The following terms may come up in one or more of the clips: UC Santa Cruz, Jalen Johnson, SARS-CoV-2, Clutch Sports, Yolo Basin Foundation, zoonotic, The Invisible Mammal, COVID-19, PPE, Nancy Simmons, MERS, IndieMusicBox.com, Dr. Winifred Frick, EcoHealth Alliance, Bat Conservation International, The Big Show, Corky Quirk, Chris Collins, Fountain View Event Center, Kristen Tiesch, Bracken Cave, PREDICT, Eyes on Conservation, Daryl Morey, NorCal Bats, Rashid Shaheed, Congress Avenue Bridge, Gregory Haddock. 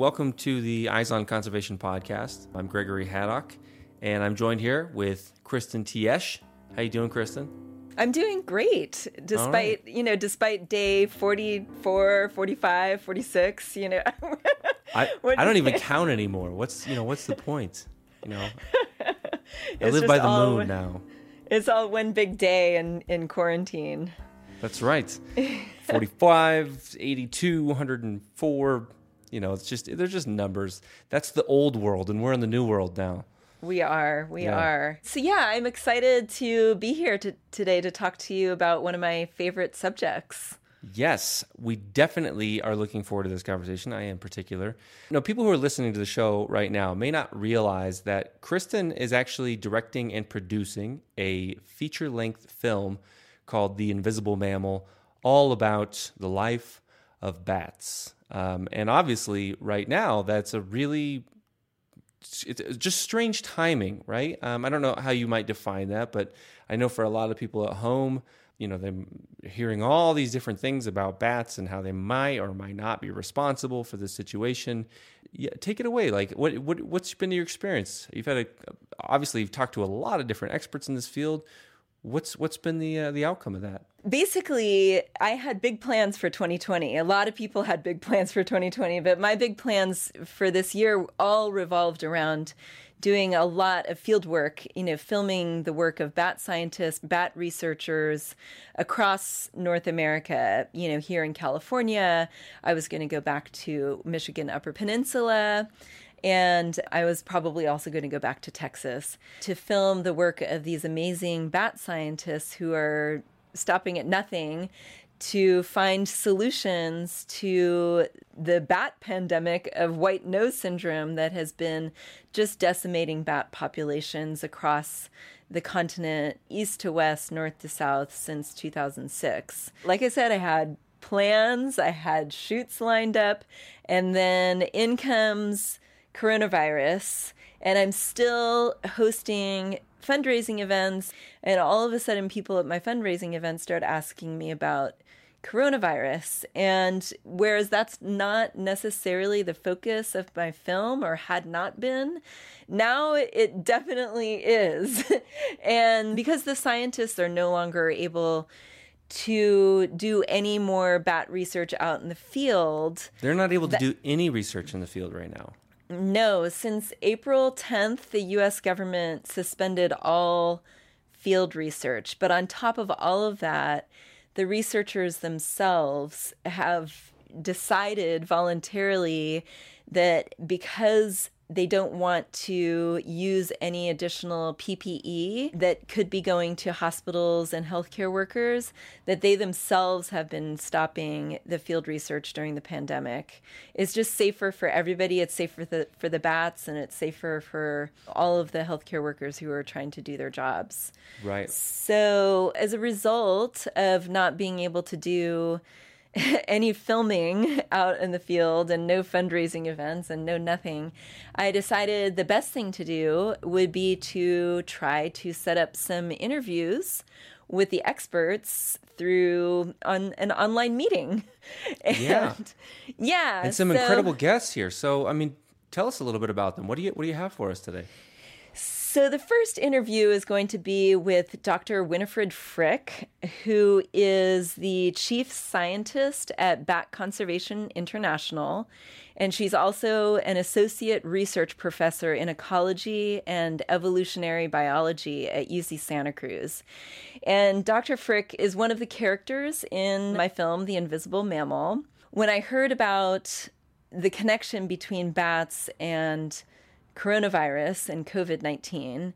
Welcome to the Eyes on Conservation podcast. I'm Gregory Haddock, and I'm joined here with Kristen Tiesch. How you doing, Kristen? I'm doing great, despite, despite day 44, 45, 46, I don't even count anymore. What's the point? I live by the moon now. It's all one big day in quarantine. That's right. 45, 82, 104, it's just, they're just numbers. That's the old world, and we're in the new world now. We are. So yeah, I'm excited to be here today to talk to you about one of my favorite subjects. Yes, we definitely are looking forward to this conversation, I in particular. Now, people who are listening to the show right now may not realize that Kristen is actually directing and producing a feature-length film called The Invisible Mammal, all about the life of bats. And obviously, right now, that's a really... It's just strange timing, right? I don't know how you might define that, but I know for a lot of people at home, they're hearing all these different things about bats and how they might or might not be responsible for this situation. Yeah, take it away. Like, what's been your experience? You've had you've talked to a lot of different experts in this field. What's been the outcome of that? Basically, I had big plans for 2020. A lot of people had big plans for 2020, but my big plans for this year all revolved around doing a lot of field work, filming the work of bat scientists, bat researchers across North America. Here in California, I was going to go back to Michigan Upper Peninsula. And I was probably also going to go back to Texas to film the work of these amazing bat scientists who are stopping at nothing to find solutions to the bat pandemic of white nose syndrome that has been just decimating bat populations across the continent, east to west, north to south, since 2006. Like I said, I had plans, I had shoots lined up, and then in comes coronavirus, and I'm still hosting fundraising events, and all of a sudden people at my fundraising events start asking me about coronavirus. And whereas that's not necessarily the focus of my film, or had not been, now it definitely is. And because the scientists are no longer able to do any more bat research out in the field. They're not able to do any research in the field right now. No, since April 10th, the U.S. government suspended all field research. But on top of all of that, the researchers themselves have decided voluntarily that because they don't want to use any additional PPE that could be going to hospitals and healthcare workers, that they themselves have been stopping the field research during the pandemic. It's just safer for everybody. It's safer for the bats, and it's safer for all of the healthcare workers who are trying to do their jobs. Right. So as a result of not being able to do any filming out in the field and no fundraising events and no nothing, I decided the best thing to do would be to try to set up some interviews with the experts through on an online meeting. And some incredible guests here. So, tell us a little bit about them. What do you have for us today? So the first interview is going to be with Dr. Winifred Frick, who is the chief scientist at Bat Conservation International, and she's also an associate research professor in ecology and evolutionary biology at UC Santa Cruz. And Dr. Frick is one of the characters in my film, The Invisible Mammal. When I heard about the connection between bats and coronavirus and COVID-19,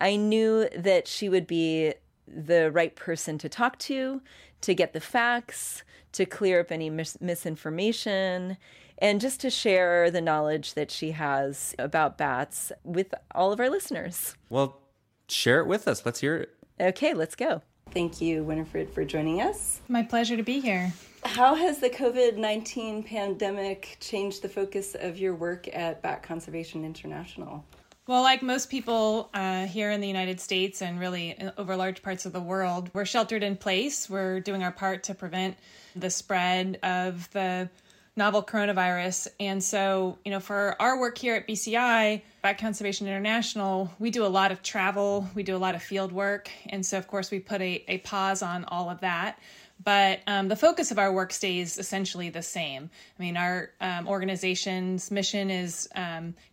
I knew that she would be the right person to talk to get the facts, to clear up any misinformation, and just to share the knowledge that she has about bats with all of our listeners. Well, share it with us. Let's hear it. Okay, let's go. Thank you, Winifred, for joining us. My pleasure to be here. How has the COVID-19 pandemic changed the focus of your work at Bat Conservation International? Well, like most people here in the United States and really over large parts of the world, we're sheltered in place. We're doing our part to prevent the spread of the novel coronavirus. And so, you know, for our work here at BCI, Bat Conservation International, we do a lot of travel, we do a lot of field work. And so, of course, we put a pause on all of that. But the focus of our work stays essentially the same. I mean, our organization's mission is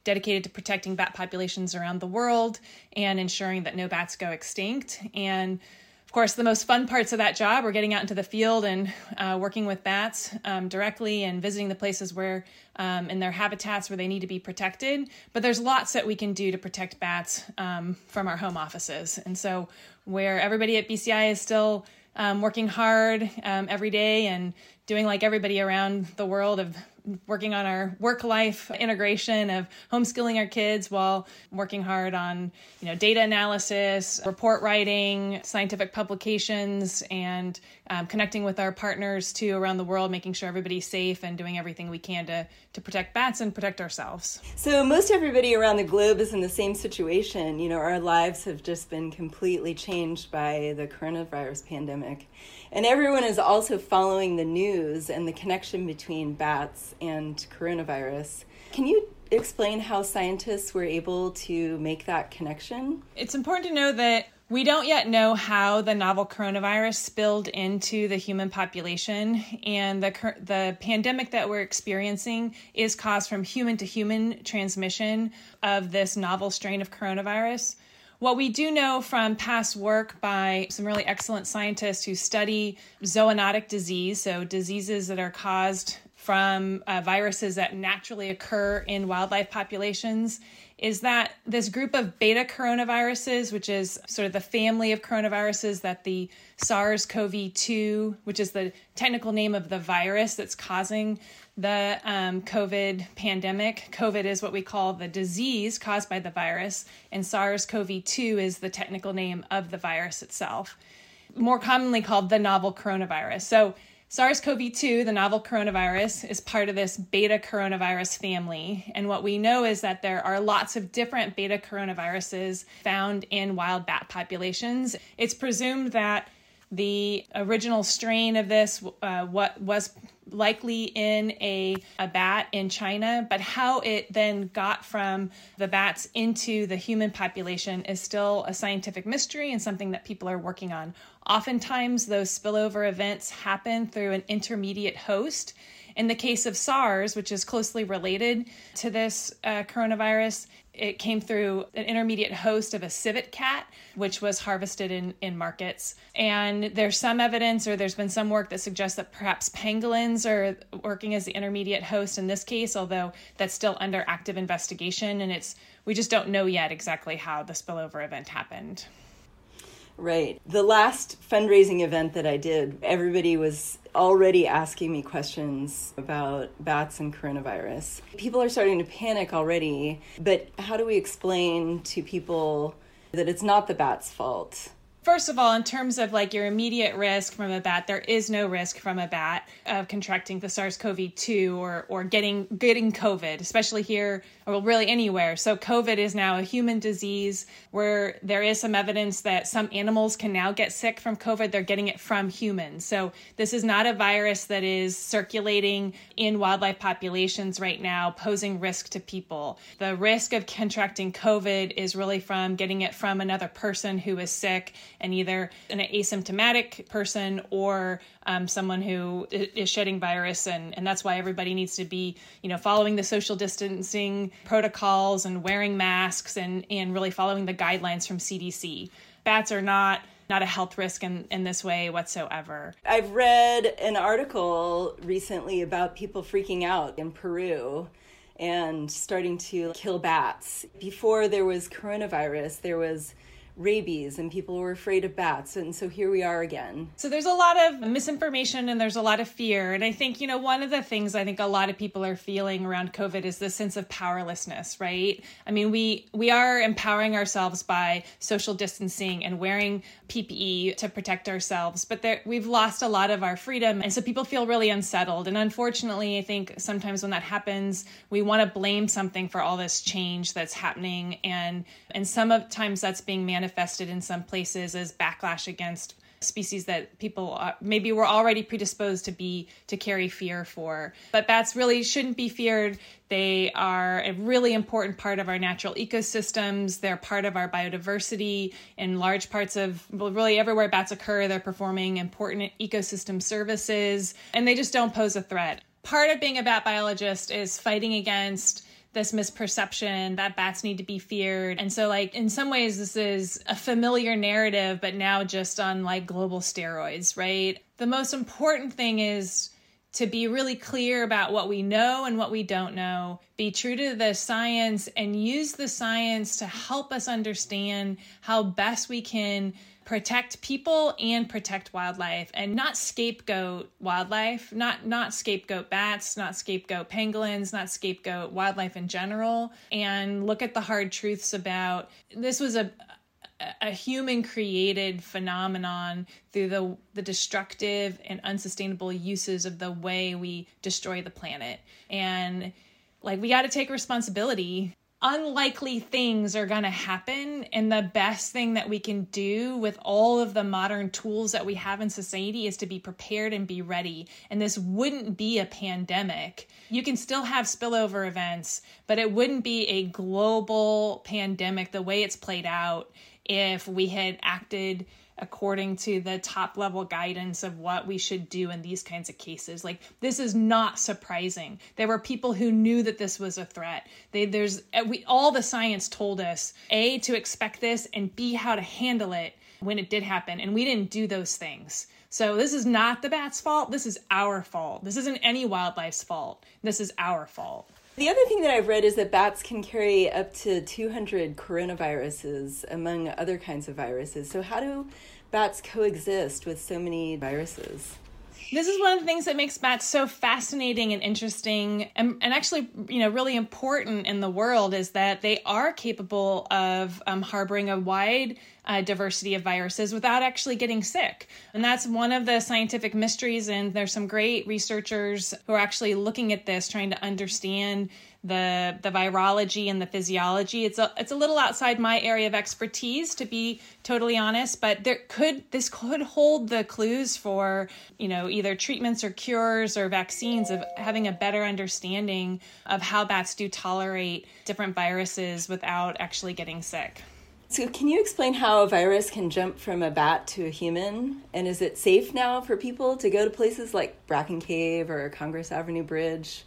dedicated to protecting bat populations around the world and ensuring that no bats go extinct. And of course, the most fun parts of that job are getting out into the field and working with bats directly and visiting the places where in their habitats where they need to be protected. But there's lots that we can do to protect bats from our home offices. And so where everybody at BCI is still working hard every day and doing like everybody around the world of working on our work-life integration of homeschooling our kids while working hard on, you know, data analysis, report writing, scientific publications, and connecting with our partners too around the world, making sure everybody's safe and doing everything we can to protect bats and protect ourselves. So most everybody around the globe is in the same situation. You know, our lives have just been completely changed by the coronavirus pandemic. And everyone is also following the news and the connection between bats and coronavirus. Can you explain how scientists were able to make that connection? It's important to know that we don't yet know how the novel coronavirus spilled into the human population, and the pandemic that we're experiencing is caused from human-to-human transmission of this novel strain of coronavirus. What we do know from past work by some really excellent scientists who study zoonotic disease, so diseases that are caused from viruses that naturally occur in wildlife populations, is that this group of beta coronaviruses, which is sort of the family of coronaviruses that the SARS-CoV-2, which is the technical name of the virus that's causing the COVID pandemic. COVID is what we call the disease caused by the virus, and SARS-CoV-2 is the technical name of the virus itself, more commonly called the novel coronavirus. So SARS-CoV-2, the novel coronavirus, is part of this beta coronavirus family. And what we know is that there are lots of different beta coronaviruses found in wild bat populations. It's presumed that the original strain of this what was likely in a bat in China, but how it then got from the bats into the human population is still a scientific mystery and something that people are working on. Oftentimes, those spillover events happen through an intermediate host. In the case of SARS, which is closely related to this coronavirus, it came through an intermediate host of a civet cat, which was harvested in markets. And there's some evidence, or there's been some work that suggests that perhaps pangolins are working as the intermediate host in this case, although that's still under active investigation. And we just don't know yet exactly how the spillover event happened. Right. The last fundraising event that I did, everybody was already asking me questions about bats and coronavirus. People are starting to panic already, but how do we explain to people that it's not the bat's fault? First of all, in terms of like your immediate risk from a bat, there is no risk from a bat of contracting the SARS-CoV-2 or getting COVID, especially here or really anywhere. So COVID is now a human disease where there is some evidence that some animals can now get sick from COVID. They're getting it from humans. So this is not a virus that is circulating in wildlife populations right now, posing risk to people. The risk of contracting COVID is really from getting it from another person who is sick, and either an asymptomatic person or someone who is shedding virus. And that's why everybody needs to be, you know, following the social distancing protocols and wearing masks and really following the guidelines from CDC. Bats are not a health risk in this way whatsoever. I've read an article recently about people freaking out in Peru and starting to kill bats. Before there was coronavirus, there was rabies and people were afraid of bats. And so here we are again. So there's a lot of misinformation and there's a lot of fear. And I think, you know, one of the things I think a lot of people are feeling around COVID is this sense of powerlessness, right? I mean, we are empowering ourselves by social distancing and wearing PPE to protect ourselves, but we've lost a lot of our freedom. And so people feel really unsettled. And unfortunately, I think sometimes when that happens, we want to blame something for all this change that's happening. And sometimes that's being managed manifested in some places as backlash against species that people maybe were already predisposed to carry fear for. But bats really shouldn't be feared. They are a really important part of our natural ecosystems. They're part of our biodiversity. In large parts of, well, really everywhere bats occur, they're performing important ecosystem services, and they just don't pose a threat. Part of being a bat biologist is fighting against this misperception that bats need to be feared. And so, like, in some ways, this is a familiar narrative, but now just on like global steroids, right? The most important thing is to be really clear about what we know and what we don't know, be true to the science, and use the science to help us understand how best we can protect people and protect wildlife, and not scapegoat wildlife, not scapegoat bats, not scapegoat pangolins, not scapegoat wildlife in general, and look at the hard truths about this was a human-created phenomenon through the destructive and unsustainable uses of the way we destroy the planet. And like, we got to take responsibility. Unlikely things are going to happen, and the best thing that we can do with all of the modern tools that we have in society is to be prepared and be ready. And this wouldn't be a pandemic. You can still have spillover events, but it wouldn't be a global pandemic the way it's played out if we had acted according to the top level guidance of what we should do in these kinds of cases. Like, this is not surprising. There were people who knew that this was a threat. All the science told us, A, to expect this, and B, how to handle it when it did happen. And we didn't do those things. So this is not the bat's fault. This is our fault. This isn't any wildlife's fault. This is our fault. The other thing that I've read is that bats can carry up to 200 coronaviruses, among other kinds of viruses. So how do bats coexist with so many viruses? This is one of the things that makes bats so fascinating and interesting and actually, you know, really important in the world, is that they are capable of harboring a wide diversity of viruses without actually getting sick. And that's one of the scientific mysteries. And there's some great researchers who are actually looking at this, trying to understand the virology and the physiology. It's a little outside my area of expertise, to be totally honest, but this could hold the clues for, you know, either treatments or cures or vaccines, of having a better understanding of how bats do tolerate different viruses without actually getting sick. So can you explain how a virus can jump from a bat to a human? And is it safe now for people to go to places like Bracken Cave or Congress Avenue Bridge?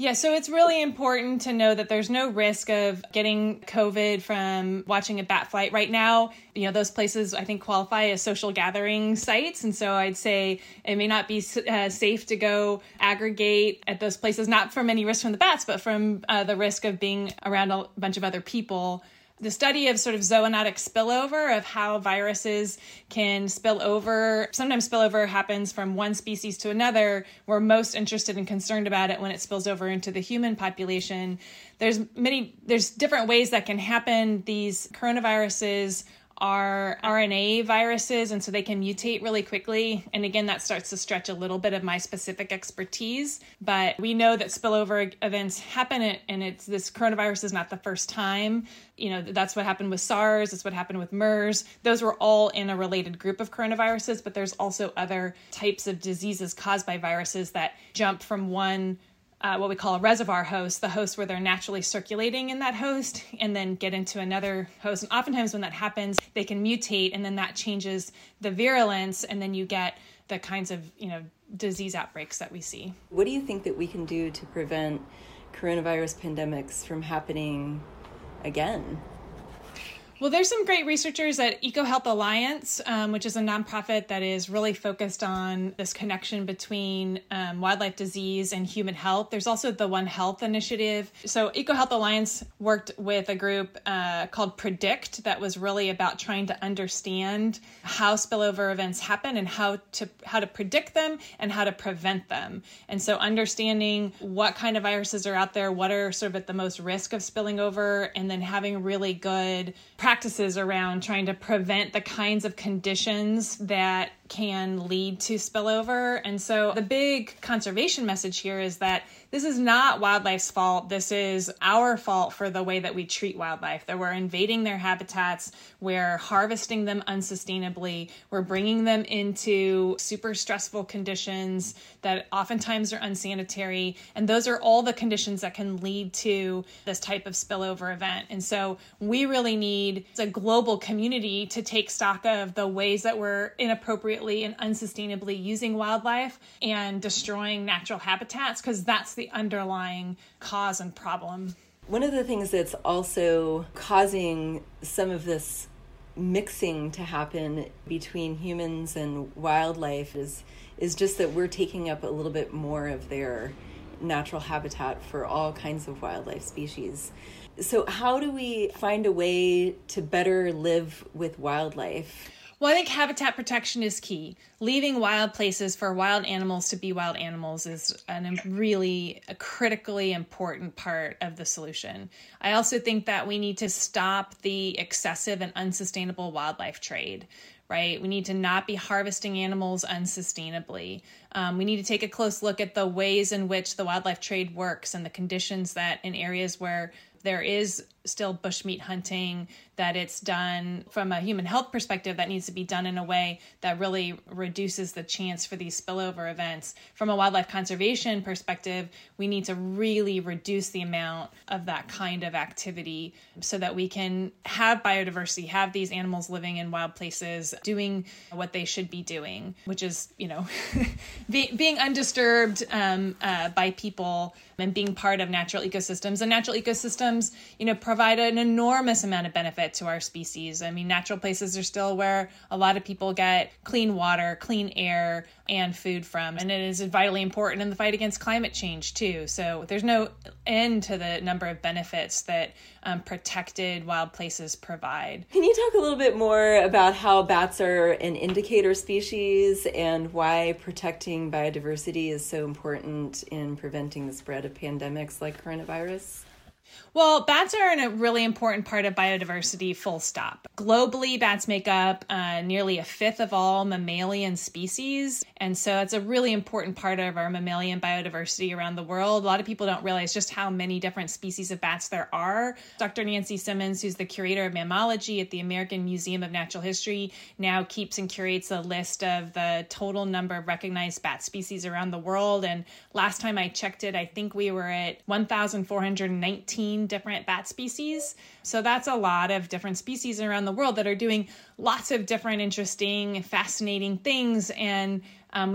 Yeah, so it's really important to know that there's no risk of getting COVID from watching a bat flight. Right now, you know, those places I think qualify as social gathering sites. And so I'd say it may not be safe to go aggregate at those places, not from any risk from the bats, but from the risk of being around a bunch of other people. The study of sort of zoonotic spillover, of how viruses can spill over. Sometimes spillover happens from one species to another. We're most interested and concerned about it when it spills over into the human population. There's different ways that can happen. These coronaviruses are RNA viruses, and so they can mutate really quickly. And again, that starts to stretch a little bit of my specific expertise, but we know that spillover events happen, and this coronavirus is not the first time. You know, that's what happened with SARS, that's what happened with MERS. Those were all in a related group of coronaviruses, but there's also other types of diseases caused by viruses that jump from one what we call a reservoir host, the host where they're naturally circulating in that host, and then get into another host. And oftentimes when that happens, they can mutate, and then that changes the virulence, and then you get the kinds of, you know, disease outbreaks that we see. What do you think that we can do to prevent coronavirus pandemics from happening again? Well, there's some great researchers at EcoHealth Alliance, which is a nonprofit that is really focused on this connection between wildlife disease and human health. There's also the One Health initiative. So EcoHealth Alliance worked with a group called PREDICT that was really about trying to understand how spillover events happen and how to predict them and how to prevent them. And so understanding what kind of viruses are out there, what are sort of at the most risk of spilling over, and then having really good practices around trying to prevent the kinds of conditions that can lead to spillover. And so the big conservation message here is that this is not wildlife's fault. This is our fault for the way that we treat wildlife, that we're invading their habitats, we're harvesting them unsustainably, we're bringing them into super stressful conditions that oftentimes are unsanitary. And those are all the conditions that can lead to this type of spillover event. And so we really need a global community to take stock of the ways that we're inappropriately and unsustainably using wildlife and destroying natural habitats, because that's the underlying cause and problem. One of the things that's also causing some of this mixing to happen between humans and wildlife is just that we're taking up a little bit more of their natural habitat for all kinds of wildlife species. So how do we find a way to better live with wildlife? Well, I think habitat protection is key. Leaving wild places for wild animals to be wild animals is a critically important part of the solution. I also think that we need to stop the excessive and unsustainable wildlife trade, right? We need to not be harvesting animals unsustainably. We need to take a close look at the ways in which the wildlife trade works and the conditions that in areas where there is still bushmeat hunting, that it's done from a human health perspective, that needs to be done in a way that really reduces the chance for these spillover events. From a wildlife conservation perspective, we need to really reduce the amount of that kind of activity so that we can have biodiversity, have these animals living in wild places, doing what they should be doing, which is, being undisturbed by people and being part of natural ecosystems. And natural ecosystems, provide an enormous amount of benefit to our species. I mean, natural places are still where a lot of people get clean water, clean air, and food from. And it is vitally important in the fight against climate change, too. So there's no end to the number of benefits that protected wild places provide. Can you talk a little bit more about how bats are an indicator species and why protecting biodiversity is so important in preventing the spread of pandemics like coronavirus? Well, bats are a really important part of biodiversity, full stop. Globally, bats make up nearly a fifth of all mammalian species. And so that's a really important part of our mammalian biodiversity around the world. A lot of people don't realize just how many different species of bats there are. Dr. Nancy Simmons, who's the curator of mammalogy at the American Museum of Natural History, now keeps and curates a list of the total number of recognized bat species around the world. And last time I checked it, I think we were at 1,419. Different bat species. So that's a lot of different species around the world that are doing lots of different interesting, fascinating things. And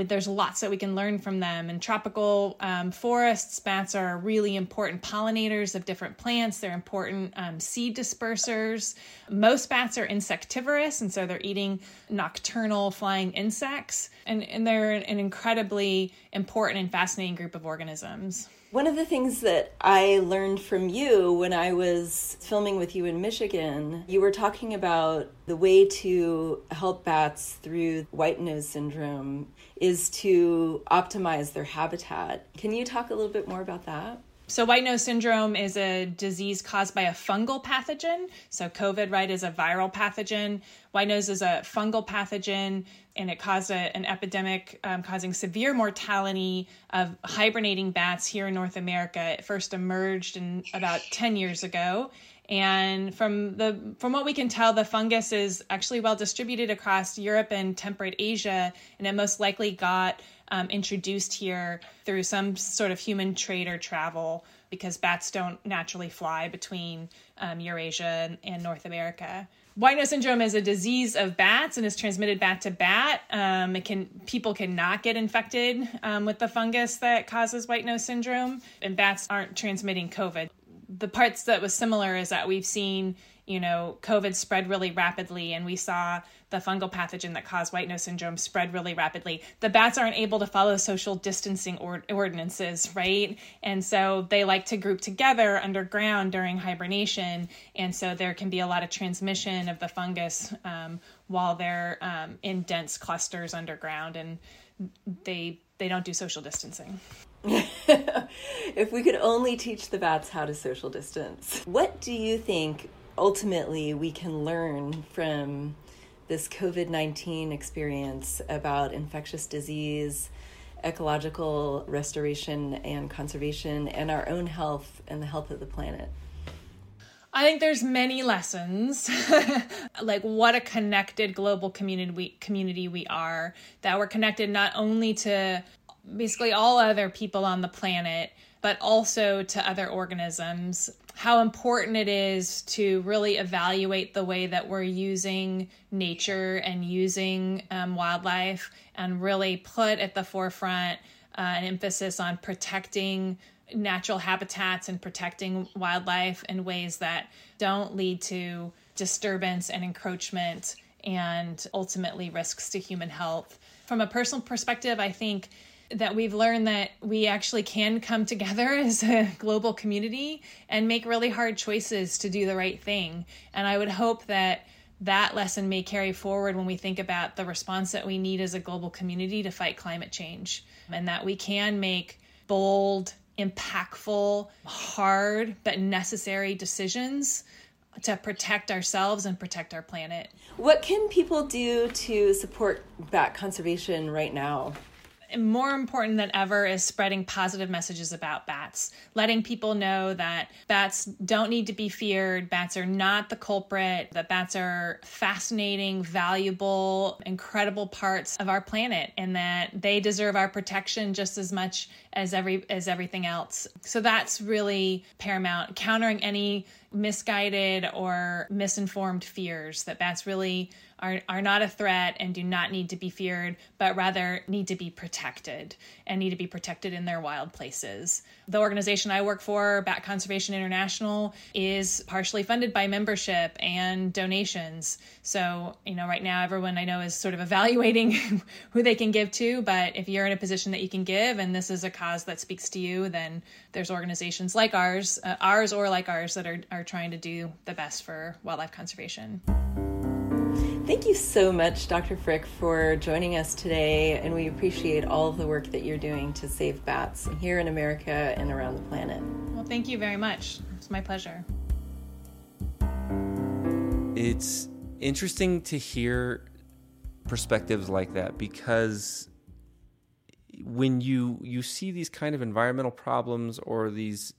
there's lots that we can learn from them. In tropical forests, bats are really important pollinators of different plants. They're important seed dispersers. Most bats are insectivorous, and so they're eating nocturnal flying insects. And they're an incredibly important and fascinating group of organisms. One of the things that I learned from you when I was filming with you in Michigan, you were talking about the way to help bats through white nose syndrome is to optimize their habitat. Can you talk a little bit more about that? So white nose syndrome is a disease caused by a fungal pathogen. So COVID, right, is a viral pathogen. White nose is a fungal pathogen, and it caused an epidemic causing severe mortality of hibernating bats here in North America. It first emerged in about 10 years ago. And from what we can tell, the fungus is actually well distributed across Europe and temperate Asia, and it most likely got introduced here through some sort of human trade or travel, because bats don't naturally fly between Eurasia and North America. White nose syndrome is a disease of bats and is transmitted bat to bat. People cannot get infected with the fungus that causes white nose syndrome, and bats aren't transmitting COVID. The parts that was similar is that we've seen, COVID spread really rapidly, and we saw the fungal pathogen that caused white nose syndrome spread really rapidly. The bats aren't able to follow social distancing ordinances, right? And so they like to group together underground during hibernation. And so there can be a lot of transmission of the fungus while they're in dense clusters underground, and they don't do social distancing. If we could only teach the bats how to social distance. What do you think ultimately we can learn from this COVID-19 experience about infectious disease, ecological restoration and conservation, and our own health and the health of the planet. I think there's many lessons, like what a connected global community we are, that we're connected not only to basically all other people on the planet, but also to other organisms. How important it is to really evaluate the way that we're using nature and using wildlife, and really put at the forefront an emphasis on protecting natural habitats and protecting wildlife in ways that don't lead to disturbance and encroachment and ultimately risks to human health. From a personal perspective, I think that we've learned that we actually can come together as a global community and make really hard choices to do the right thing. And I would hope that that lesson may carry forward when we think about the response that we need as a global community to fight climate change, and that we can make bold, impactful, hard, but necessary decisions to protect ourselves and protect our planet. What can people do to support bat conservation right now? More important than ever is spreading positive messages about bats, letting people know that bats don't need to be feared, bats are not the culprit, that bats are fascinating, valuable, incredible parts of our planet, and that they deserve our protection just as much as everything else. So that's really paramount, countering any misguided or misinformed fears that bats really are not a threat and do not need to be feared, but rather need to be protected, and need to be protected in their wild places. The organization I work for, Bat Conservation International, is partially funded by membership and donations. So, right now everyone I know is sort of evaluating who they can give to, but if you're in a position that you can give and this is a cause that speaks to you, then there's organizations like ours that are trying to do the best for wildlife conservation. Thank you so much, Dr. Frick, for joining us today, and we appreciate all of the work that you're doing to save bats here in America and around the planet. Well, thank you very much. It's my pleasure. It's interesting to hear perspectives like that, because when you see these kind of environmental problems or these,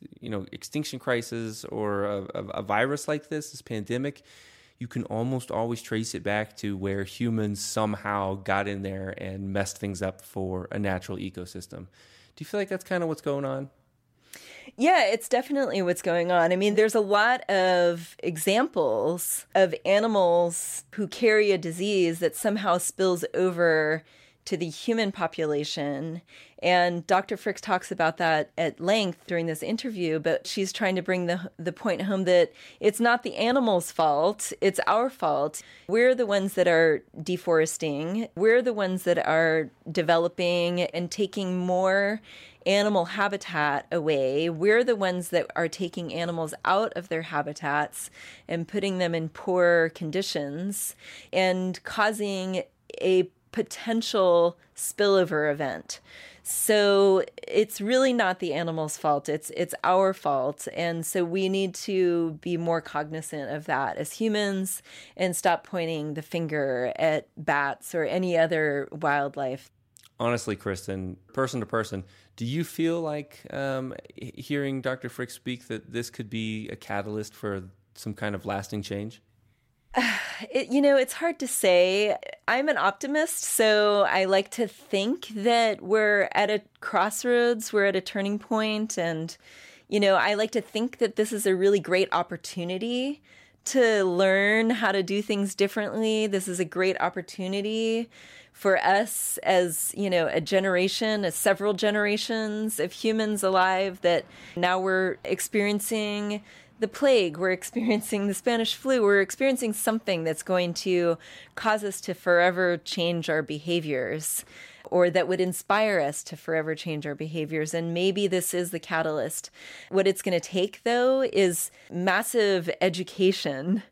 extinction crises or a virus like this pandemic, you can almost always trace it back to where humans somehow got in there and messed things up for a natural ecosystem. Do you feel like that's kind of what's going on? Yeah, it's definitely what's going on. I mean, there's a lot of examples of animals who carry a disease that somehow spills over to the human population. And Dr. Frick talks about that at length during this interview, but she's trying to bring the point home that it's not the animal's fault, it's our fault. We're the ones that are deforesting. We're the ones that are developing and taking more animal habitat away. We're the ones that are taking animals out of their habitats and putting them in poor conditions and causing a potential spillover event. So it's really not the animal's fault. It's our fault. And so we need to be more cognizant of that as humans and stop pointing the finger at bats or any other wildlife. Honestly, Kristen, person to person, do you feel like hearing Dr. Frick speak that this could be a catalyst for some kind of lasting change? It's hard to say. I'm an optimist, so I like to think that we're at a crossroads, we're at a turning point, and, I like to think that this is a really great opportunity to learn how to do things differently. This is a great opportunity for us as, a generation, as several generations of humans alive, that now we're experiencing the plague, we're experiencing the Spanish flu, we're experiencing something that's going to cause us to forever change our behaviors, or that would inspire us to forever change our behaviors. And maybe this is the catalyst. What it's going to take, though, is massive education.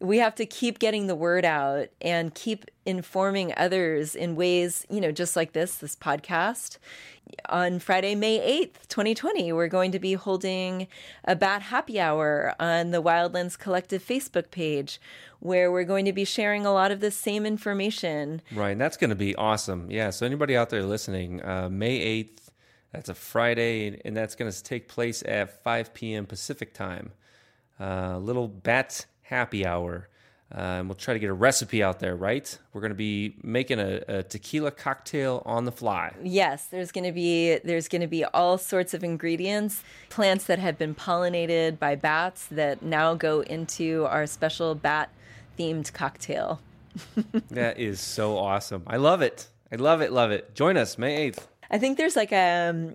We have to keep getting the word out and keep informing others in ways, just like this podcast. On Friday, May 8th, 2020, we're going to be holding a Bat Happy Hour on the Wildlands Collective Facebook page, where we're going to be sharing a lot of the same information. Right, and that's going to be awesome. Yeah, so anybody out there listening, May 8th, that's a Friday, and that's going to take place at 5 p.m. Pacific time. Little Bat Happy Hour. And we'll try to get a recipe out there, right? We're going to be making a tequila cocktail on the fly. Yes, there's going to be all sorts of ingredients, plants that have been pollinated by bats that now go into our special bat-themed cocktail. That is so awesome. I love it. I love it. Join us May 8th. I think there's like a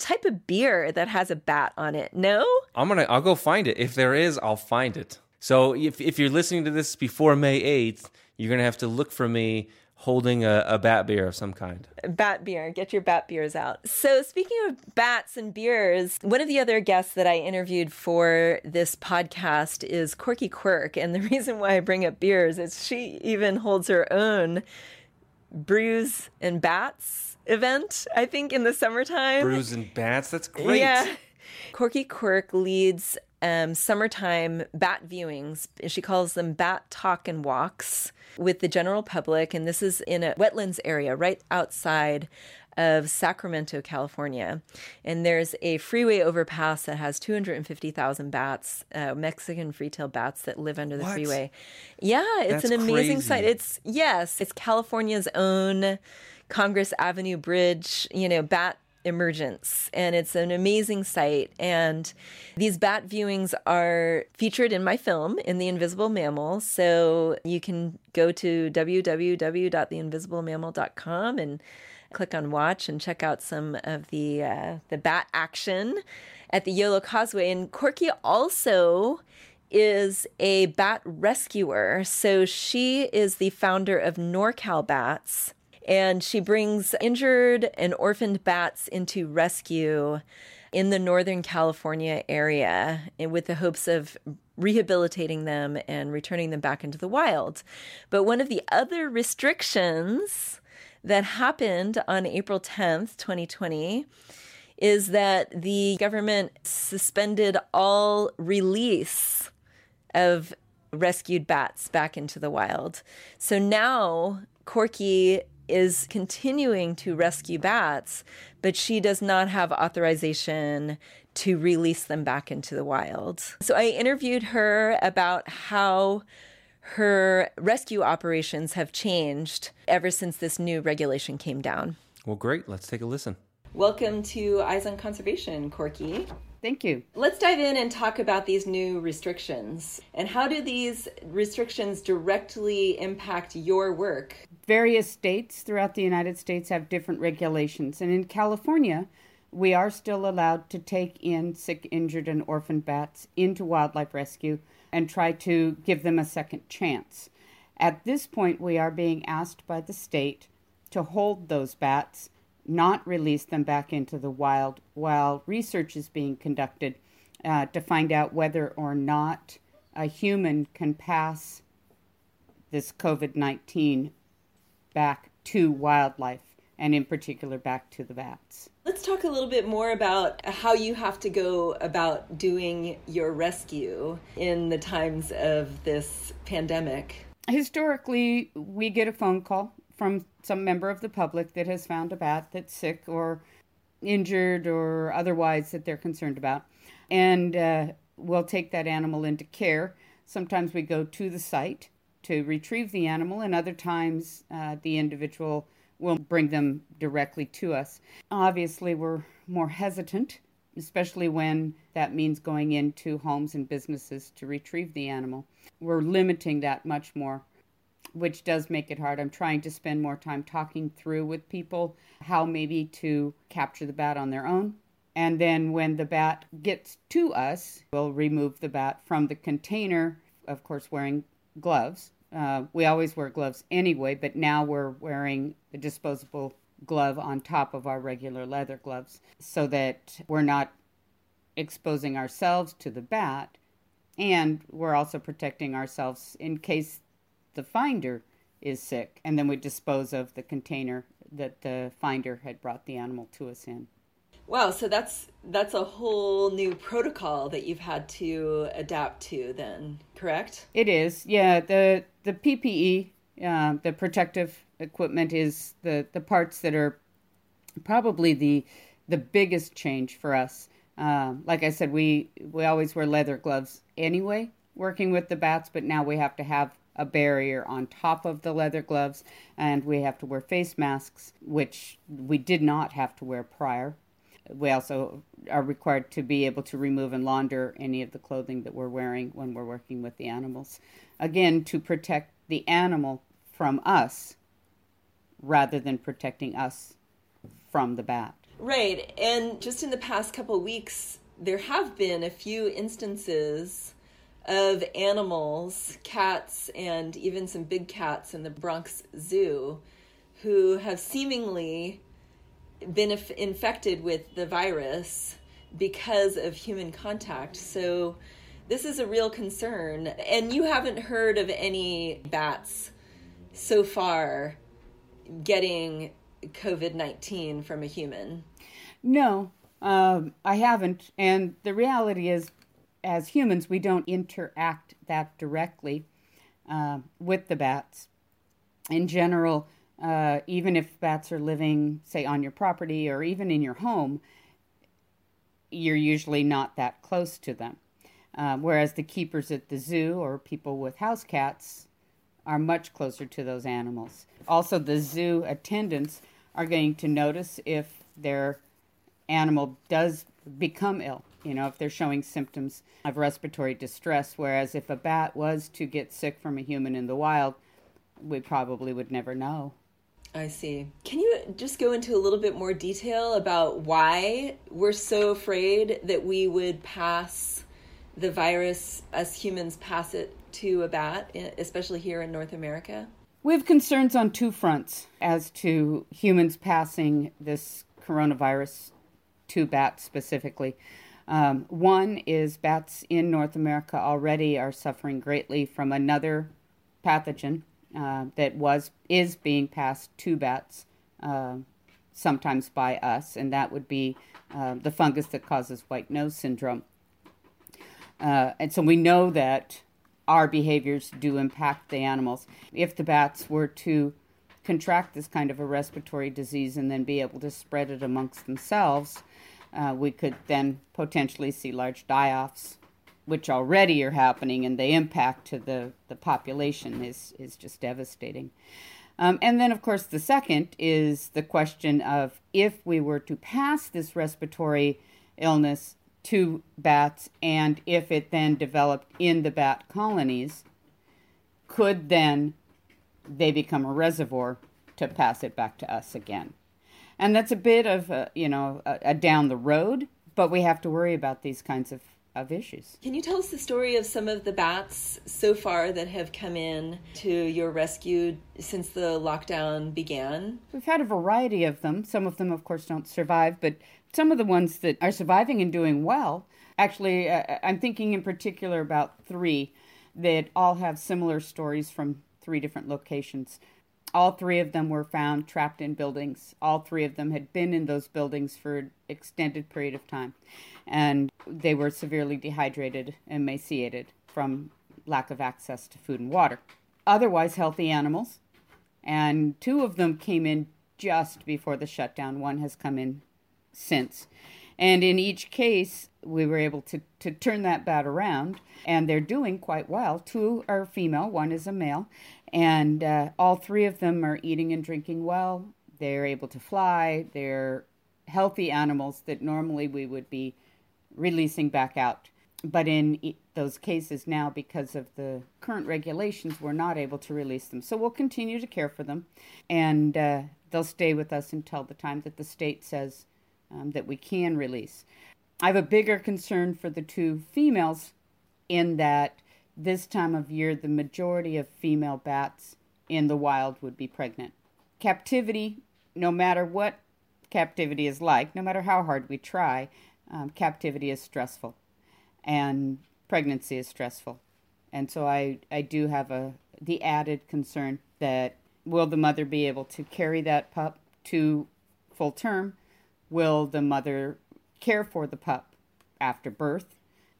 type of beer that has a bat on it. No? I'll go find it. If there is, I'll find it. So if you're listening to this before May 8th, you're going to have to look for me holding a bat beer of some kind. Bat beer. Get your bat beers out. So speaking of bats and beers, one of the other guests that I interviewed for this podcast is Corky Quirk. And the reason why I bring up beers is she even holds her own brews and bats event, I think, in the summertime. Brews and bats. That's great. Yeah. Corky Quirk leads summertime bat viewings. She calls them bat talk and walks with the general public. And this is in a wetlands area right outside of Sacramento, California. And there's a freeway overpass that has 250,000 bats, Mexican free-tailed bats that live under the freeway. Yeah, it's an amazing sight. It's California's own Congress Avenue Bridge, bat emergence, and it's an amazing sight. And these bat viewings are featured in my film, in The Invisible Mammal. So you can go to www.theinvisiblemammal.com and click on watch and check out some of the bat action at the Yolo Causeway. And Corky also is a bat rescuer. So she is the founder of NorCal Bats. And she brings injured and orphaned bats into rescue in the Northern California area with the hopes of rehabilitating them and returning them back into the wild. But one of the other restrictions that happened on April 10th, 2020, is that the government suspended all release of rescued bats back into the wild. So now Corky is continuing to rescue bats, but she does not have authorization to release them back into the wild. So I interviewed her about how her rescue operations have changed ever since this new regulation came down. Well, great. Let's take a listen. Welcome to Eyes on Conservation, Corky. Thank you. Let's dive in and talk about these new restrictions. And how do these restrictions directly impact your work? Various states throughout the United States have different regulations. And in California, we are still allowed to take in sick, injured, and orphaned bats into wildlife rescue and try to give them a second chance. At this point, we are being asked by the state to hold those bats, not release them back into the wild, while research is being conducted to find out whether or not a human can pass this COVID-19 back to wildlife, and in particular back to the bats. Let's talk a little bit more about how you have to go about doing your rescue in the times of this pandemic. Historically, we get a phone call from some member of the public that has found a bat that's sick or injured or otherwise that they're concerned about. And we'll take that animal into care. Sometimes we go to the site to retrieve the animal, and other times the individual will bring them directly to us. Obviously, we're more hesitant, especially when that means going into homes and businesses to retrieve the animal. We're limiting that much more, which does make it hard. I'm trying to spend more time talking through with people how maybe to capture the bat on their own. And then when the bat gets to us, we'll remove the bat from the container, of course, wearing gloves. We always wear gloves anyway, but now we're wearing a disposable glove on top of our regular leather gloves so that we're not exposing ourselves to the bat. And we're also protecting ourselves in case the finder is sick, and then we dispose of the container that the finder had brought the animal to us in. Wow, so that's a whole new protocol that you've had to adapt to then, correct? It is, yeah. The PPE, the protective equipment, is the parts that are probably the biggest change for us. Like I said, we always wear leather gloves anyway, working with the bats, but now we have to have a barrier on top of the leather gloves, and we have to wear face masks, which we did not have to wear prior. We also are required to be able to remove and launder any of the clothing that we're wearing when we're working with the animals. Again, to protect the animal from us rather than protecting us from the bat. Right. And just in the past couple of weeks, there have been a few instances of animals, cats, and even some big cats in the Bronx Zoo who have seemingly been infected with the virus because of human contact. So this is a real concern. And you haven't heard of any bats so far getting COVID-19 from a human? No, I haven't. And the reality is, as humans, we don't interact that directly with the bats. In general, even if bats are living, say, on your property or even in your home, you're usually not that close to them. Whereas the keepers at the zoo or people with house cats are much closer to those animals. Also, the zoo attendants are going to notice if their animal does become ill, you know, if they're showing symptoms of respiratory distress, whereas if a bat was to get sick from a human in the wild, we probably would never know. I see. Can you just go into a little bit more detail about why we're so afraid that we would pass the virus, as humans pass it to a bat, especially here in North America? We have concerns on two fronts as to humans passing this coronavirus to bats specifically. One is bats in North America already are suffering greatly from another pathogen that is being passed to bats, sometimes by us, and that would be the fungus that causes white nose syndrome. And so we know that our behaviors do impact the animals. If the bats were to contract this kind of a respiratory disease and then be able to spread it amongst themselves, we could then potentially see large die-offs, which already are happening, and the impact to the population is just devastating. And then, of course, the second is the question of if we were to pass this respiratory illness to bats, and if it then developed in the bat colonies, could then they become a reservoir to pass it back to us again? And that's a bit of a down the road, but we have to worry about these kinds of issues. Can you tell us the story of some of the bats so far that have come in to your rescue since the lockdown began? We've had a variety of them. Some of them, of course, don't survive, but some of the ones that are surviving and doing well, actually, I'm thinking in particular about three that all have similar stories from three different locations. All three of them were found trapped in buildings. All three of them had been in those buildings for an extended period of time, and they were severely dehydrated, emaciated from lack of access to food and water. Otherwise healthy animals, and two of them came in just before the shutdown. One has come in since. And in each case, we were able to turn that bat around, and they're doing quite well. Two are female, one is a male, and all three of them are eating and drinking well. They're able to fly. They're healthy animals that normally we would be releasing back out. But in those cases now, because of the current regulations, we're not able to release them. So we'll continue to care for them, and they'll stay with us until the time that the state says that we can release. I have a bigger concern for the two females in that this time of year, the majority of female bats in the wild would be pregnant. Captivity, no matter what captivity is like, no matter how hard we try, captivity is stressful and pregnancy is stressful. And so I do have the added concern that will the mother be able to carry that pup to full term? will the mother care for the pup after birth?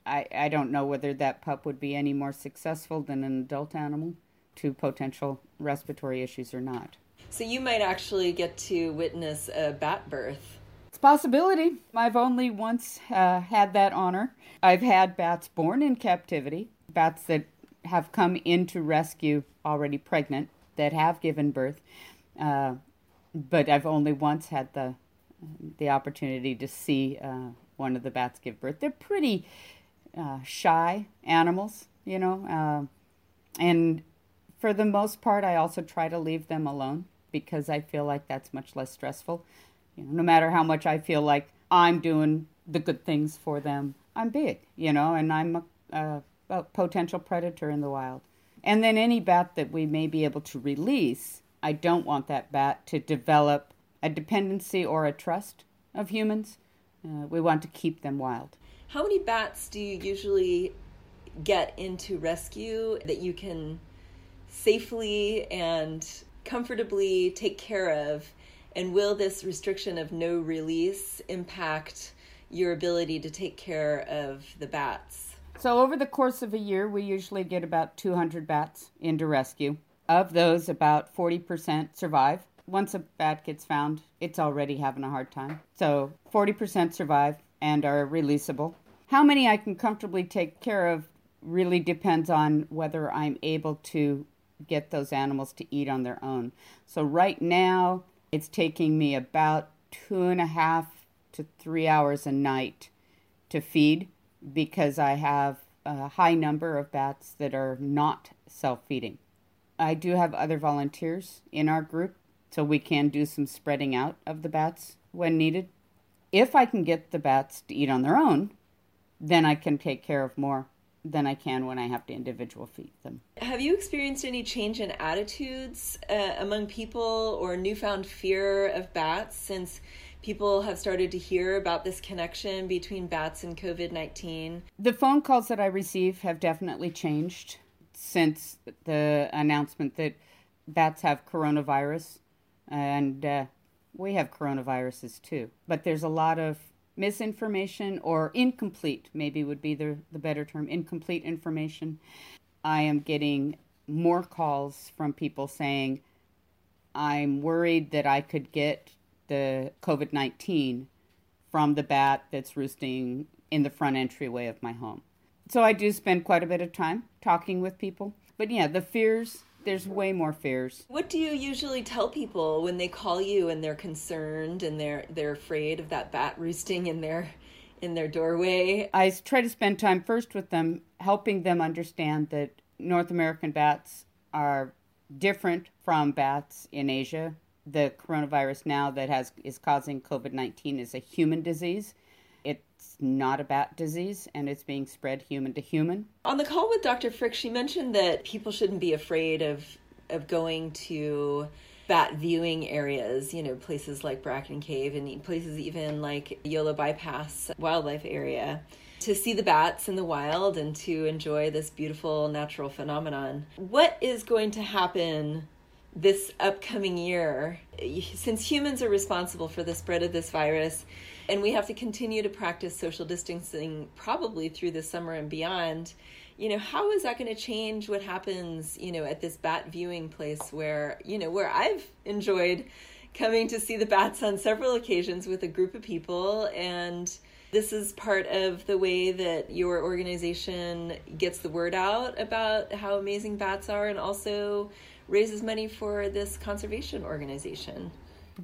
I don't know whether that pup would be any more successful than an adult animal to potential respiratory issues or not. So you might actually get to witness a bat birth. It's a possibility. I've only once had that honor. I've had bats born in captivity, bats that have come into rescue already pregnant, that have given birth, but I've only once had the opportunity to see one of the bats give birth. They're pretty shy animals, you know, and for the most part, I also try to leave them alone because I feel like that's much less stressful. You know, no matter how much I feel like I'm doing the good things for them, I'm big, you know, and I'm a potential predator in the wild. And then any bat that we may be able to release, I don't want that bat to develop a dependency or a trust of humans. We want to keep them wild. How many bats do you usually get into rescue that you can safely and comfortably take care of? And will this restriction of no release impact your ability to take care of the bats? So over the course of a year, we usually get about 200 bats into rescue. Of those, about 40% survive. Once a bat gets found, it's already having a hard time. So 40% survive and are releasable. How many I can comfortably take care of really depends on whether I'm able to get those animals to eat on their own. So right now, it's taking me about 2.5 to 3 hours a night to feed because I have a high number of bats that are not self-feeding. I do have other volunteers in our group, so we can do some spreading out of the bats when needed. If I can get the bats to eat on their own, then I can take care of more than I can when I have to individual feed them. Have you experienced any change in attitudes among people or newfound fear of bats since people have started to hear about this connection between bats and COVID-19? The phone calls that I receive have definitely changed since the announcement that bats have coronavirus, and we have coronaviruses too. But there's a lot of misinformation, or incomplete, maybe would be the better term, incomplete information. I am getting more calls from people saying, I'm worried that I could get the COVID-19 from the bat that's roosting in the front entryway of my home. So I do spend quite a bit of time talking with people. But yeah, the fears, there's way more fears. What do you usually tell people when they call you and they're concerned and they're afraid of that bat roosting in their doorway? I try to spend time first with them, helping them understand that North American bats are different from bats in Asia. The coronavirus now that is causing COVID-19 is a human disease. It's not a bat disease, and it's being spread human to human. On the call with Dr. Frick, she mentioned that people shouldn't be afraid of going to bat viewing areas, you know, places like Bracken Cave and places even like Yolo Bypass Wildlife Area, to see the bats in the wild and to enjoy this beautiful natural phenomenon. What is going to happen this upcoming year, since humans are responsible for the spread of this virus, and we have to continue to practice social distancing probably through the summer and beyond, you know, how is that going to change what happens, you know, at this bat viewing place where, you know, where I've enjoyed coming to see the bats on several occasions with a group of people, and this is part of the way that your organization gets the word out about how amazing bats are and also raises money for this conservation organization.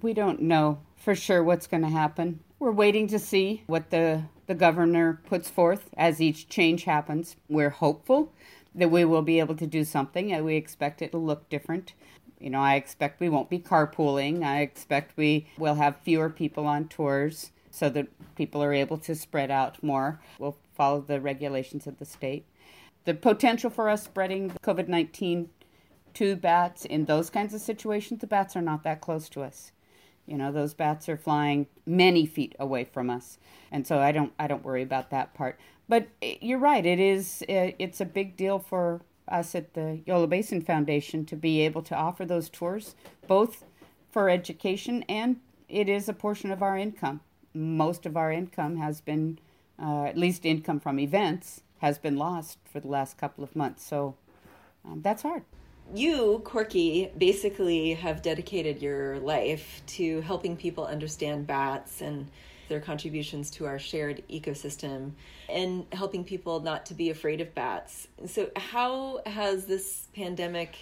We don't know for sure what's going to happen. We're waiting to see what the governor puts forth as each change happens. We're hopeful that we will be able to do something, and we expect it to look different. You know, I expect we won't be carpooling. I expect we will have fewer people on tours so that people are able to spread out more. We'll follow the regulations of the state. The potential for us spreading COVID-19 to bats in those kinds of situations, the bats are not that close to us. You know, those bats are flying many feet away from us. And so I don't worry about that part. But you're right, it's a big deal for us at the Yolo Basin Foundation to be able to offer those tours, both for education, and it is a portion of our income. most of our income has been, at least income from events, has been lost for the last couple of months. So that's hard. You, Corky, basically have dedicated your life to helping people understand bats and their contributions to our shared ecosystem and helping people not to be afraid of bats. So how has this pandemic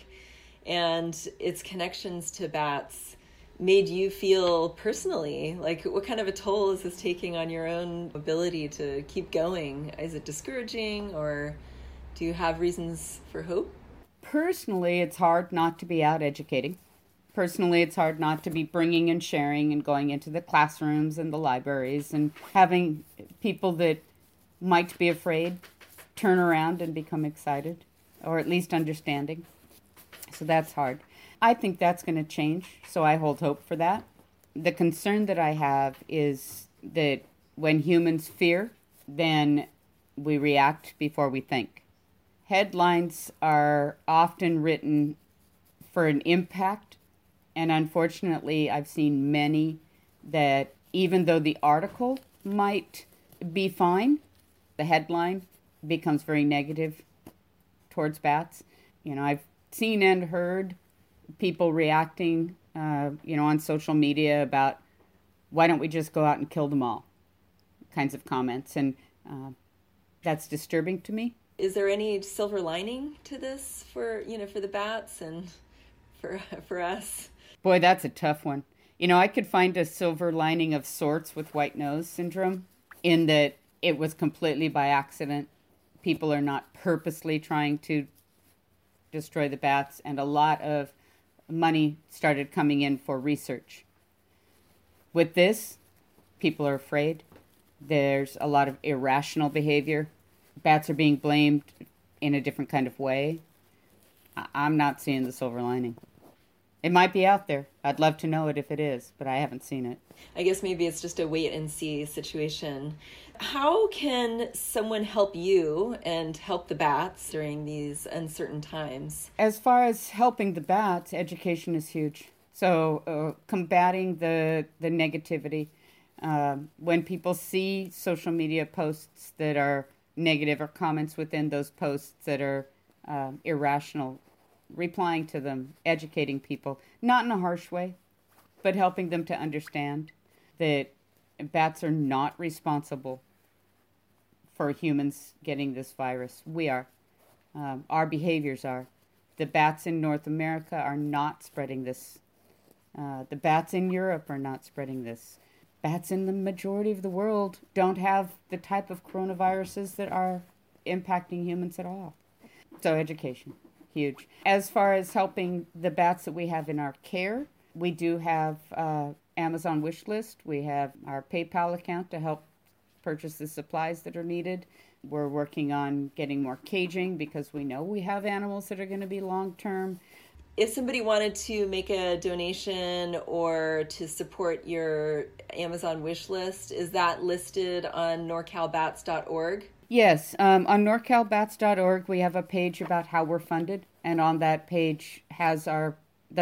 and its connections to bats made you feel personally? Like, what kind of a toll is this taking on your own ability to keep going? Is it discouraging, or do you have reasons for hope? Personally, it's hard not to be out educating. Personally, it's hard not to be bringing and sharing and going into the classrooms and the libraries and having people that might be afraid turn around and become excited, or at least understanding. So that's hard. I think that's going to change, so I hold hope for that. The concern that I have is that when humans fear, then we react before we think. Headlines are often written for an impact, and unfortunately, I've seen many that even though the article might be fine, the headline becomes very negative towards bats. You know, I've seen and heard people reacting, on social media about, why don't we just go out and kill them all, kinds of comments. And that's disturbing to me. Is there any silver lining to this for the bats and for us? Boy, that's a tough one. You know, I could find a silver lining of sorts with white nose syndrome in that it was completely by accident. People are not purposely trying to destroy the bats, and a lot of money started coming in for research. With this, people are afraid. There's a lot of irrational behavior. Bats are being blamed in a different kind of way. I'm not seeing the silver lining. It might be out there. I'd love to know it if it is, but I haven't seen it. I guess maybe it's just a wait and see situation. How can someone help you and help the bats during these uncertain times? As far as helping the bats, education is huge. So combating the negativity. When people see social media posts that are negative or comments within those posts that are irrational, replying to them, educating people, not in a harsh way, but helping them to understand that bats are not responsible for humans getting this virus. We are. Our behaviors are. The bats in North America are not spreading this. The bats in Europe are not spreading this. Bats in the majority of the world don't have the type of coronaviruses that are impacting humans at all. So education. Huge. As far as helping the bats that we have in our care, we do have Amazon wish list. We have our PayPal account to help purchase the supplies that are needed. We're working on getting more caging because we know we have animals that are going to be long-term. If somebody wanted to make a donation or to support your Amazon wish list, is that listed on norcalbats.org? Yes, on norcalbats.org we have a page about how we're funded, and on that page has the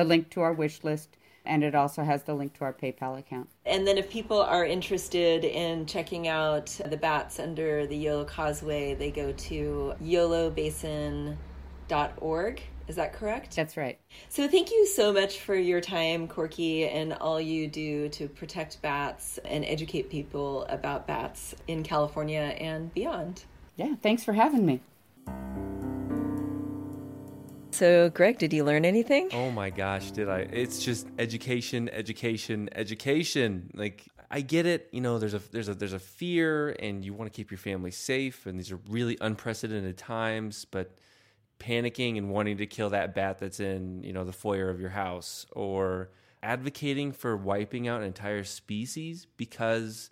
link to our wish list, and it also has the link to our PayPal account. And then if people are interested in checking out the bats under the Yolo Causeway, they go to yolobasin.org. Is that correct? That's right. So thank you so much for your time, Corky, and all you do to protect bats and educate people about bats in California and beyond. Yeah, thanks for having me. So, Greg, did you learn anything? Oh my gosh, did I? It's just education, education, education. Like, I get it. You know, there's a fear, and you want to keep your family safe, and these are really unprecedented times, but panicking and wanting to kill that bat that's in, the foyer of your house, or advocating for wiping out an entire species because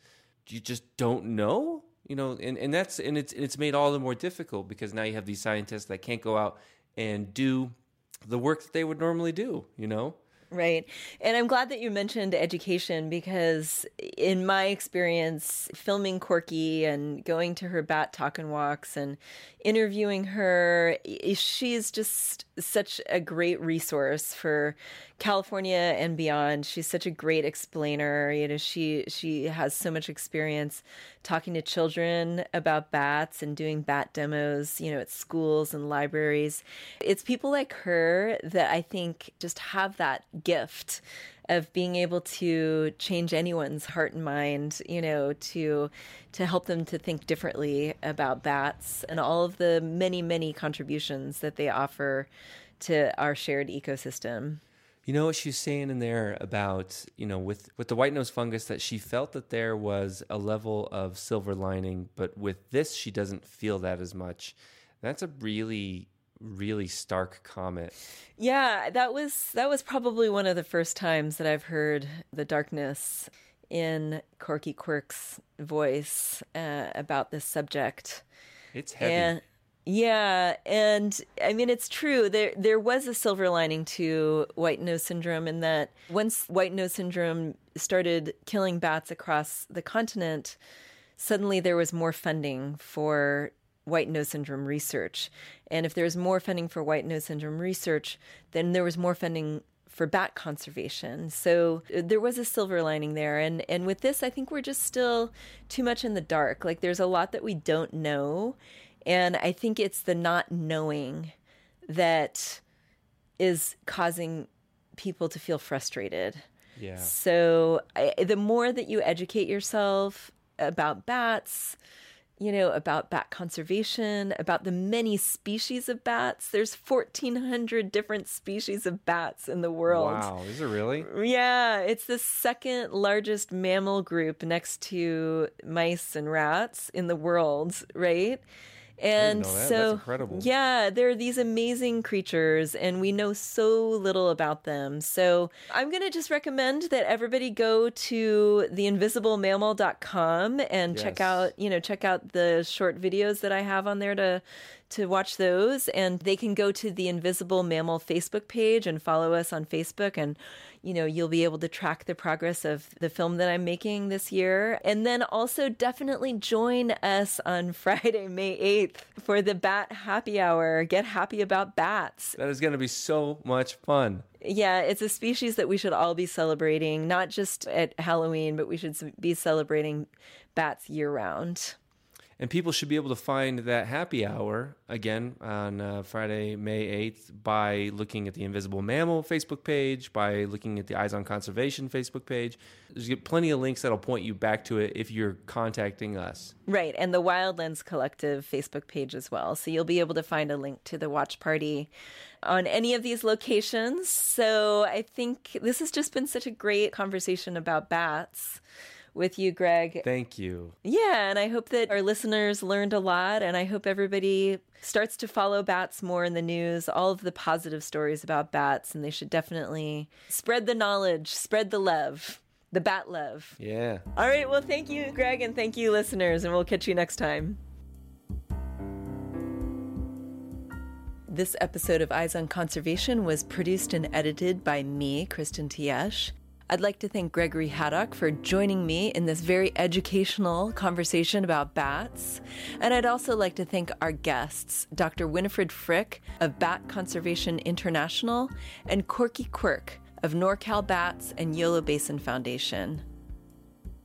you just don't know, and it's made all the more difficult because now you have these scientists that can't go out and do the work that they would normally do. Right. And I'm glad that you mentioned education, because in my experience filming Corky and going to her bat talk and walks and interviewing her, she is just such a great resource for California and beyond. She's such a great explainer. You know, she has so much experience talking to children about bats and doing bat demos, you know, at schools and libraries. It's people like her that I think just have that gift of being able to change anyone's heart and mind, you know, to help them to think differently about bats and all of the many, many contributions that they offer to our shared ecosystem. You know what she's saying in there about, you know, with the white-nosed fungus, that she felt that there was a level of silver lining, but with this, she doesn't feel that as much. That's a really, really stark comment. Yeah, that was probably one of the first times that I've heard the darkness in Corky Quirk's voice about this subject. It's heavy. And I mean, it's true. There was a silver lining to white nose syndrome, in that once white nose syndrome started killing bats across the continent, suddenly there was more funding for white nose syndrome research. And if there was more funding for white nose syndrome research, then there was more funding for bat conservation. So there was a silver lining there. And with this, I think we're just still too much in the dark. Like, there's a lot that we don't know. And I think it's the not knowing that is causing people to feel frustrated. Yeah. So the more that you educate yourself about bats, you know, about bat conservation, about the many species of bats. There's 1,400 different species of bats in the world. Wow, is it really? Yeah, it's the second largest mammal group next to mice and rats in the world, right? And that's incredible. Yeah, there are these amazing creatures, and we know so little about them. So I'm going to just recommend that everybody go to theinvisiblemammal.com and check out the short videos that I have on there to watch those. And they can go to the Invisible Mammal Facebook page and follow us on Facebook. And, you know, you'll be able to track the progress of the film that I'm making this year. And then also definitely join us on Friday, May 8th for the Bat Happy Hour. Get happy about bats. That is going to be so much fun. Yeah, it's a species that we should all be celebrating, not just at Halloween, but we should be celebrating bats year round. And people should be able to find that happy hour, again, on Friday, May 8th, by looking at the Invisible Mammal Facebook page, by looking at the Eyes on Conservation Facebook page. There's plenty of links that'll point you back to it if you're contacting us. Right, and the Wildlands Collective Facebook page as well. So you'll be able to find a link to the watch party on any of these locations. So I think this has just been such a great conversation about bats with you, Greg. Thank you. Yeah, and I hope that our listeners learned a lot, and I hope everybody starts to follow bats more in the news, all of the positive stories about bats, and they should definitely spread the knowledge, spread the love, the bat love. Yeah. All right, well, thank you, Greg, and thank you, listeners, and we'll catch you next time. This episode of Eyes on Conservation was produced and edited by me, Kristen Tiesch. I'd like to thank Gregory Haddock for joining me in this very educational conversation about bats. And I'd also like to thank our guests, Dr. Winifred Frick of Bat Conservation International and Corky Quirk of NorCal Bats and Yolo Basin Foundation.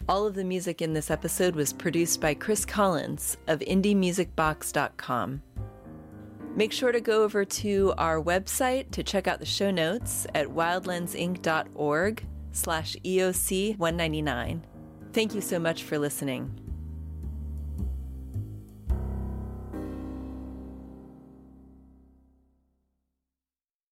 All of the music in this episode was produced by Chris Collins of IndieMusicBox.com. Make sure to go over to our website to check out the show notes at wildlandsinc.org/EOC199. Thank you so much for listening.